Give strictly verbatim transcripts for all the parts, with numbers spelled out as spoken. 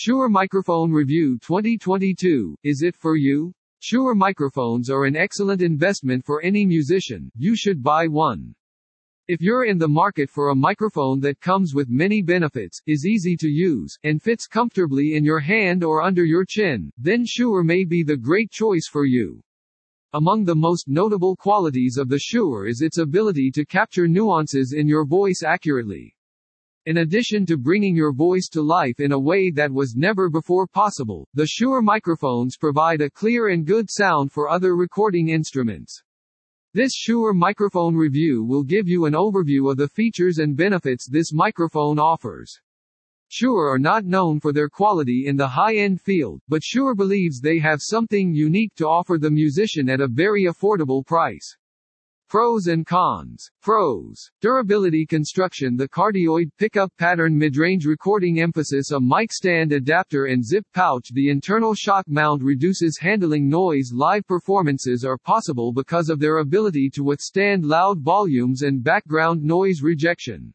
Shure Microphone Review twenty twenty-two, is it for you? Shure microphones are an excellent investment for any musician. You should buy one. If you're in the market for a microphone that comes with many benefits, is easy to use, and fits comfortably in your hand or under your chin, then Shure may be the great choice for you. Among the most notable qualities of the Shure is its ability to capture nuances in your voice accurately. In addition to bringing your voice to life in a way that was never before possible, the Shure microphones provide a clear and good sound for other recording instruments. This Shure microphone review will give you an overview of the features and benefits this microphone offers. Shure are not known for their quality in the high-end field, but Shure believes they have something unique to offer the musician at a very affordable price. Pros and cons. Pros. Durability. Construction. The cardioid pickup pattern, mid-range recording emphasis, a mic stand adapter and zip pouch. The internal shock mount reduces handling noise. Live performances are possible because of their ability to withstand loud volumes and background noise rejection.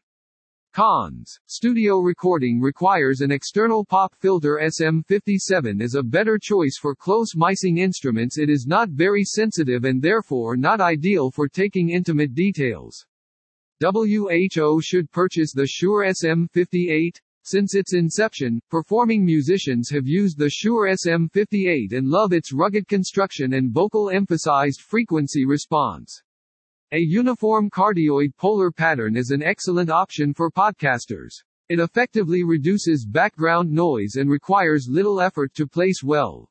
Cons. Studio recording requires an external pop filter. S M fifty-seven is a better choice for close micing instruments. It is not very sensitive and therefore not ideal for taking intimate details. W H O should purchase the Shure S M fifty-eight. Since its inception, performing musicians have used the Shure S M fifty-eight and love its rugged construction and vocal emphasized frequency response. A uniform cardioid polar pattern is an excellent option for podcasters. It effectively reduces background noise and requires little effort to place well.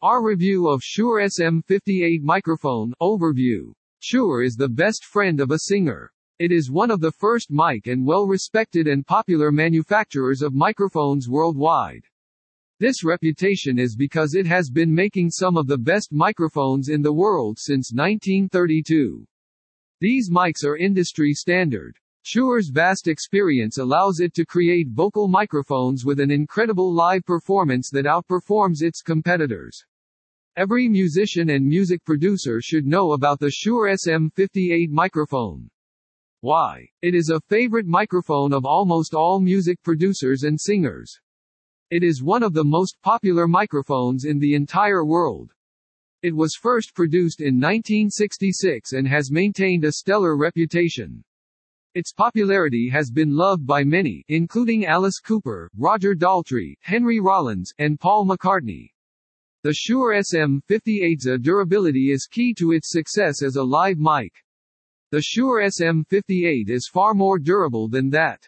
Our review of Shure S M fifty-eight microphone overview. Shure is the best friend of a singer. It is one of the first mic and well-respected and popular manufacturers of microphones worldwide. This reputation is because it has been making some of the best microphones in the world since nineteen thirty-two. These mics are industry standard. Shure's vast experience allows it to create vocal microphones with an incredible live performance that outperforms its competitors. Every musician and music producer should know about the Shure S M fifty-eight microphone. Why? It is a favorite microphone of almost all music producers and singers. It is one of the most popular microphones in the entire world. It was first produced in nineteen sixty-six and has maintained a stellar reputation. Its popularity has been loved by many, including Alice Cooper, Roger Daltrey, Henry Rollins, and Paul McCartney. The Shure S M fifty-eight's durability is key to its success as a live mic. The Shure S M fifty-eight is far more durable than that.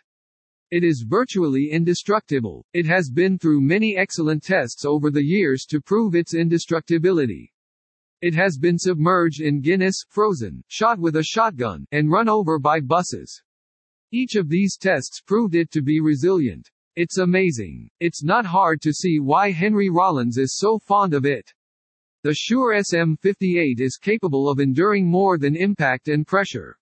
It is virtually indestructible. It has been through many excellent tests over the years to prove its indestructibility. It has been submerged in Guinness, frozen, shot with a shotgun, and run over by buses. Each of these tests proved it to be resilient. It's amazing. It's not hard to see why Henry Rollins is so fond of it. The Shure S M fifty-eight is capable of enduring more than impact and pressure.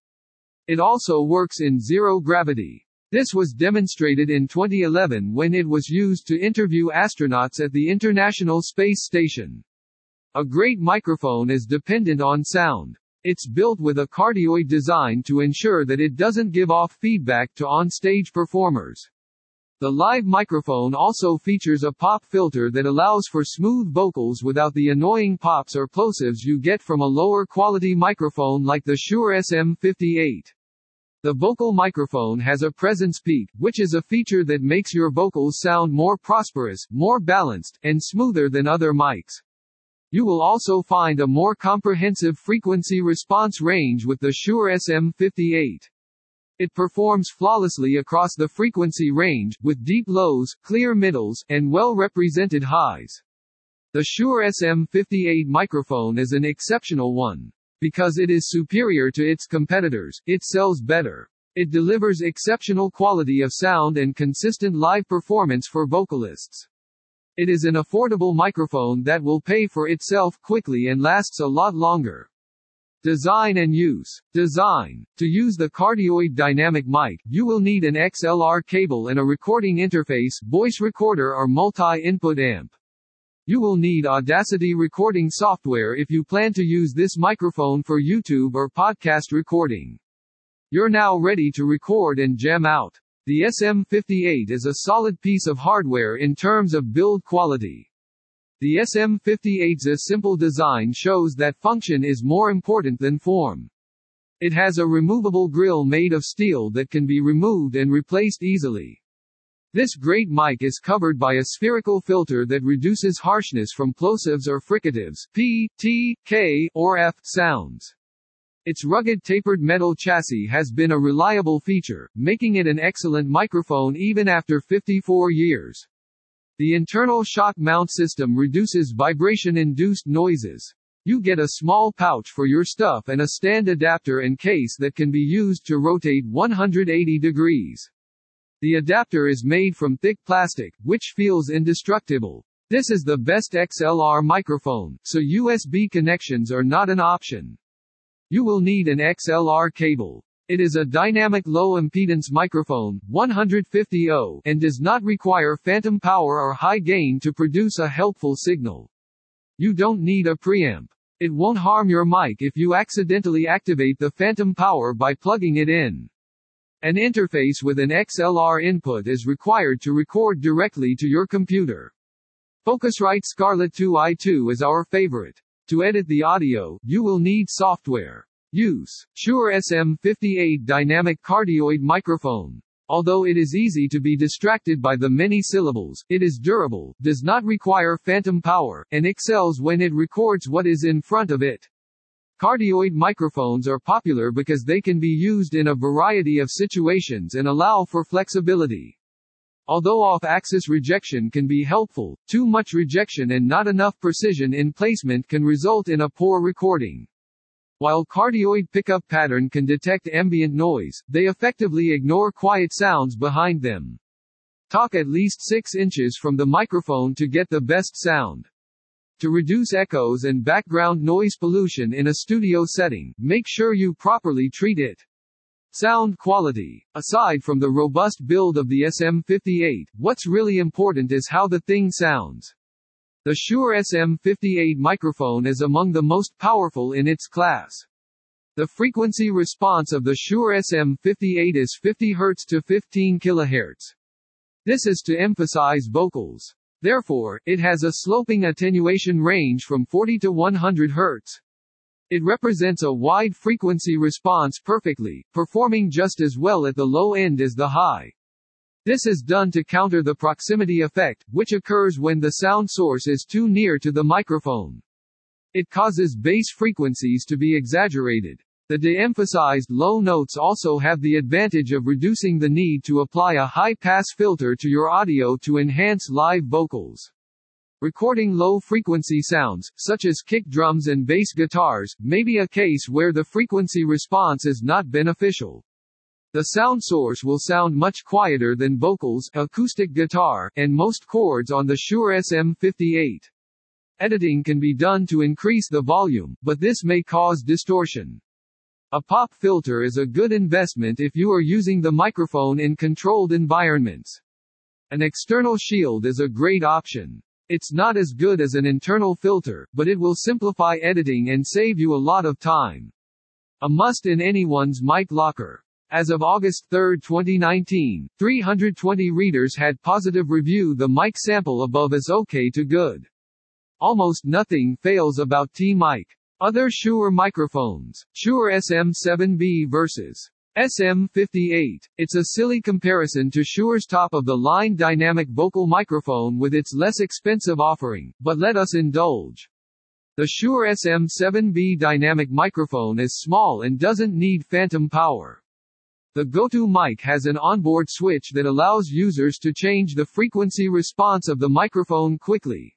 It also works in zero gravity. This was demonstrated in twenty eleven when it was used to interview astronauts at the International Space Station. A great microphone is dependent on sound. It's built with a cardioid design to ensure that it doesn't give off feedback to on-stage performers. The live microphone also features a pop filter that allows for smooth vocals without the annoying pops or plosives you get from a lower-quality microphone like the Shure S M fifty-eight. The vocal microphone has a presence peak, which is a feature that makes your vocals sound more prosperous, more balanced, and smoother than other mics. You will also find a more comprehensive frequency response range with the Shure S M fifty-eight. It performs flawlessly across the frequency range, with deep lows, clear middles, and well-represented highs. The Shure S M fifty-eight microphone is an exceptional one. Because it is superior to its competitors, it sells better. It delivers exceptional quality of sound and consistent live performance for vocalists. It is an affordable microphone that will pay for itself quickly and lasts a lot longer. Design and use. Design. To use the cardioid dynamic mic, you will need an X L R cable and a recording interface, voice recorder or multi-input amp. You will need Audacity recording software if you plan to use this microphone for YouTube or podcast recording. You're now ready to record and jam out. The S M fifty-eight is a solid piece of hardware in terms of build quality. The S M fifty-eight's simple design shows that function is more important than form. It has a removable grille made of steel that can be removed and replaced easily. This great mic is covered by a spherical filter that reduces harshness from plosives or fricatives P, T, K, or F sounds. Its rugged tapered metal chassis has been a reliable feature, making it an excellent microphone even after fifty-four years. The internal shock mount system reduces vibration-induced noises. You get a small pouch for your stuff and a stand adapter and case that can be used to rotate one hundred eighty degrees. The adapter is made from thick plastic, which feels indestructible. This is the best X L R microphone, so U S B connections are not an option. You will need an X L R cable. It is a dynamic low-impedance microphone, one hundred fifty ohms, and does not require phantom power or high gain to produce a helpful signal. You don't need a preamp. It won't harm your mic if you accidentally activate the phantom power by plugging it in. An interface with an X L R input is required to record directly to your computer. Focusrite Scarlett two i two is our favorite. To edit the audio, you will need software. Use Shure S M fifty-eight dynamic cardioid microphone. Although it is easy to be distracted by the many syllables, it is durable, does not require phantom power, and excels when it records what is in front of it. Cardioid microphones are popular because they can be used in a variety of situations and allow for flexibility. Although off-axis rejection can be helpful, too much rejection and not enough precision in placement can result in a poor recording. While cardioid pickup pattern can detect ambient noise, they effectively ignore quiet sounds behind them. Talk at least six inches from the microphone to get the best sound. To reduce echoes and background noise pollution in a studio setting, make sure you properly treat it. Sound quality. Aside from the robust build of the S M fifty-eight, what's really important is how the thing sounds. The Shure S M fifty-eight microphone is among the most powerful in its class. The frequency response of the Shure S M fifty-eight is fifty hertz to fifteen kilohertz. This is to emphasize vocals. Therefore, it has a sloping attenuation range from forty to one hundred hertz. It represents a wide frequency response perfectly, performing just as well at the low end as the high. This is done to counter the proximity effect, which occurs when the sound source is too near to the microphone. It causes bass frequencies to be exaggerated. The de-emphasized low notes also have the advantage of reducing the need to apply a high-pass filter to your audio to enhance live vocals. Recording low-frequency sounds, such as kick drums and bass guitars, may be a case where the frequency response is not beneficial. The sound source will sound much quieter than vocals, acoustic guitar, and most chords on the Shure S M fifty-eight. Editing can be done to increase the volume, but this may cause distortion. A pop filter is a good investment if you are using the microphone in controlled environments. An external shield is a great option. It's not as good as an internal filter, but it will simplify editing and save you a lot of time. A must in anyone's mic locker. As of August third, twenty nineteen, three hundred twenty readers had positive review the mic sample above as okay to good. Almost nothing fails about T-Mic. Other Shure microphones. Shure S M seven B versus S M fifty-eight. It's a silly comparison to Shure's top-of-the-line dynamic vocal microphone with its less expensive offering, but let us indulge. The Shure S M seven B dynamic microphone is small and doesn't need phantom power. The go-to mic has an onboard switch that allows users to change the frequency response of the microphone quickly.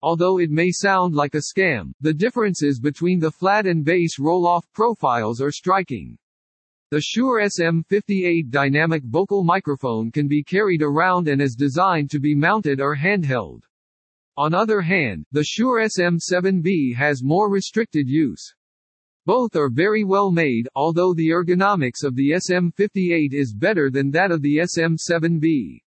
Although it may sound like a scam, the differences between the flat and bass roll-off profiles are striking. The Shure S M fifty-eight dynamic vocal microphone can be carried around and is designed to be mounted or handheld. On other hand, the Shure S M seven B has more restricted use. Both are very well made, although the ergonomics of the S M fifty-eight is better than that of the S M seven B.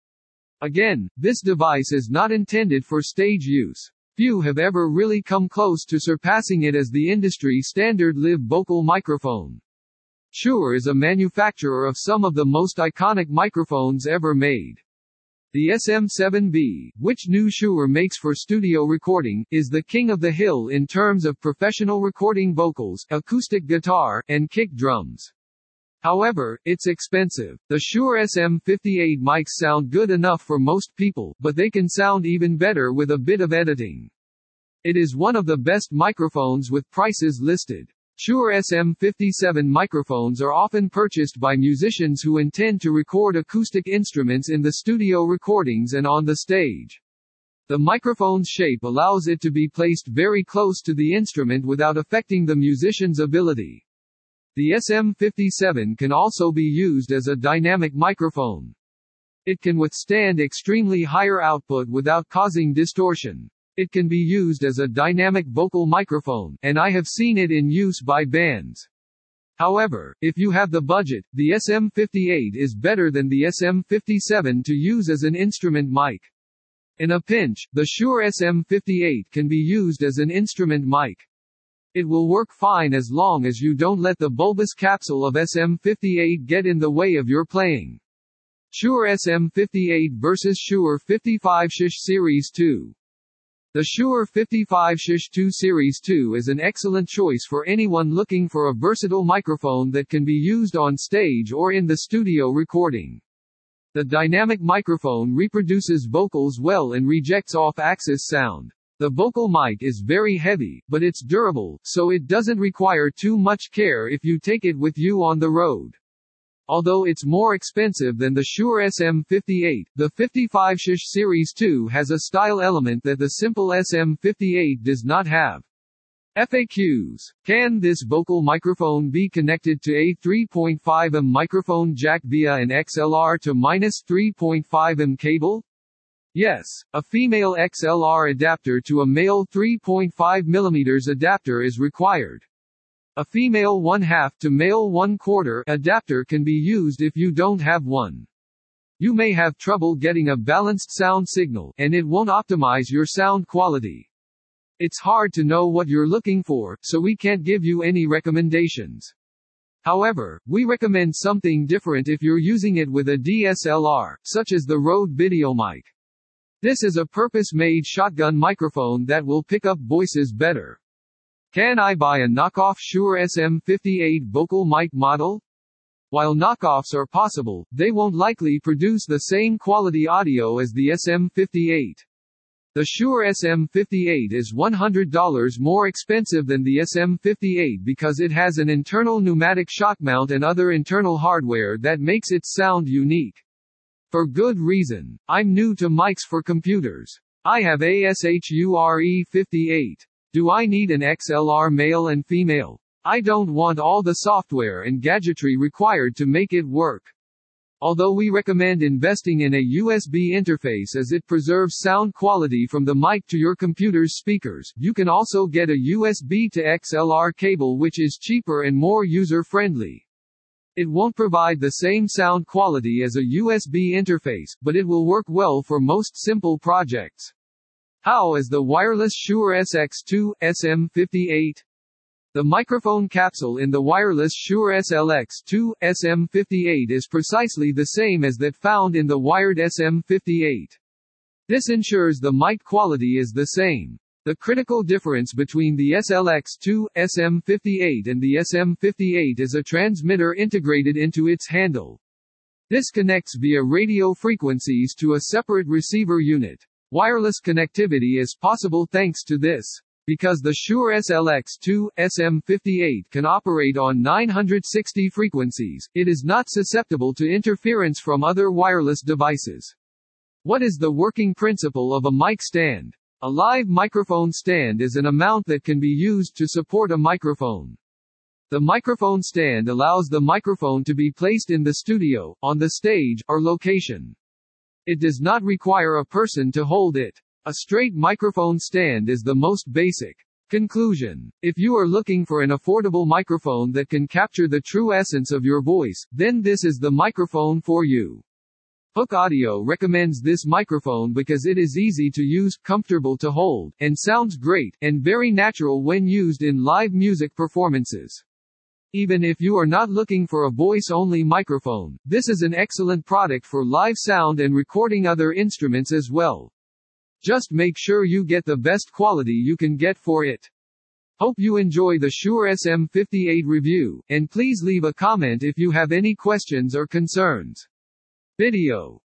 Again, this device is not intended for stage use. Few have ever really come close to surpassing it as the industry standard live vocal microphone. Shure is a manufacturer of some of the most iconic microphones ever made. The S M seven B, which new Shure makes for studio recording, is the king of the hill in terms of professional recording vocals, acoustic guitar, and kick drums. However, it's expensive. The Shure S M fifty-eight mics sound good enough for most people, but they can sound even better with a bit of editing. It is one of the best microphones with prices listed. Shure S M fifty-seven microphones are often purchased by musicians who intend to record acoustic instruments in the studio recordings and on the stage. The microphone's shape allows it to be placed very close to the instrument without affecting the musician's ability. The S M fifty-seven can also be used as a dynamic microphone. It can withstand extremely higher output without causing distortion. It can be used as a dynamic vocal microphone, and I have seen it in use by bands. However, if you have the budget, the S M fifty-eight is better than the S M fifty-seven to use as an instrument mic. In a pinch, the Shure S M fifty-eight can be used as an instrument mic. It will work fine as long as you don't let the bulbous capsule of S M fifty-eight get in the way of your playing. Shure S M fifty-eight versus. Shure fifty-five S H Series two. The Shure fifty-five S H Series two is an excellent choice for anyone looking for a versatile microphone that can be used on stage or in the studio recording. The dynamic microphone reproduces vocals well and rejects off-axis sound. The vocal mic is very heavy, but it's durable, so it doesn't require too much care if you take it with you on the road. Although it's more expensive than the Shure S M fifty-eight, the fifty-five S H Series two has a style element that the simple S M fifty-eight does not have. F A Qs. Can this vocal microphone be connected to a three point five millimeter microphone jack via an X L R to minus three point five millimeter cable? Yes, a female X L R adapter to a male three point five millimeter adapter is required. A female one half to male one quarter adapter can be used if you don't have one. You may have trouble getting a balanced sound signal, and it won't optimize your sound quality. It's hard to know what you're looking for, so we can't give you any recommendations. However, we recommend something different if you're using it with a D S L R, such as the Rode VideoMic. This is a purpose-made shotgun microphone that will pick up voices better. Can I buy a knockoff Shure S M fifty-eight vocal mic model? While knockoffs are possible, they won't likely produce the same quality audio as the S M fifty-eight. The Shure S M fifty-eight is one hundred dollars more expensive than the S M fifty-eight because it has an internal pneumatic shock mount and other internal hardware that makes it sound unique. For good reason. I'm new to mics for computers. I have a Shure fifty-eight. Do I need an X L R male and female? I don't want all the software and gadgetry required to make it work. Although we recommend investing in a U S B interface as it preserves sound quality from the mic to your computer's speakers, you can also get a U S B to X L R cable which is cheaper and more user-friendly. It won't provide the same sound quality as a U S B interface, but it will work well for most simple projects. How is the wireless Shure S L X two, S M fifty-eight? The microphone capsule in the wireless Shure S L X two, S M fifty-eight is precisely the same as that found in the wired S M fifty-eight. This ensures the mic quality is the same. The critical difference between the S L X two, S M fifty-eight and the S M fifty-eight is a transmitter integrated into its handle. This connects via radio frequencies to a separate receiver unit. Wireless connectivity is possible thanks to this. Because the Shure S L X two, S M fifty-eight can operate on nine hundred sixty frequencies, it is not susceptible to interference from other wireless devices. What is the working principle of a mic stand? A live microphone stand is an amount that can be used to support a microphone. The microphone stand allows the microphone to be placed in the studio, on the stage, or location. It does not require a person to hold it. A straight microphone stand is the most basic. Conclusion. If you are looking for an affordable microphone that can capture the true essence of your voice, then this is the microphone for you. Hook Audio recommends this microphone because it is easy to use, comfortable to hold, and sounds great, and very natural when used in live music performances. Even if you are not looking for a voice-only microphone, this is an excellent product for live sound and recording other instruments as well. Just make sure you get the best quality you can get for it. Hope you enjoy the Shure S M fifty-eight review, and please leave a comment if you have any questions or concerns. Video.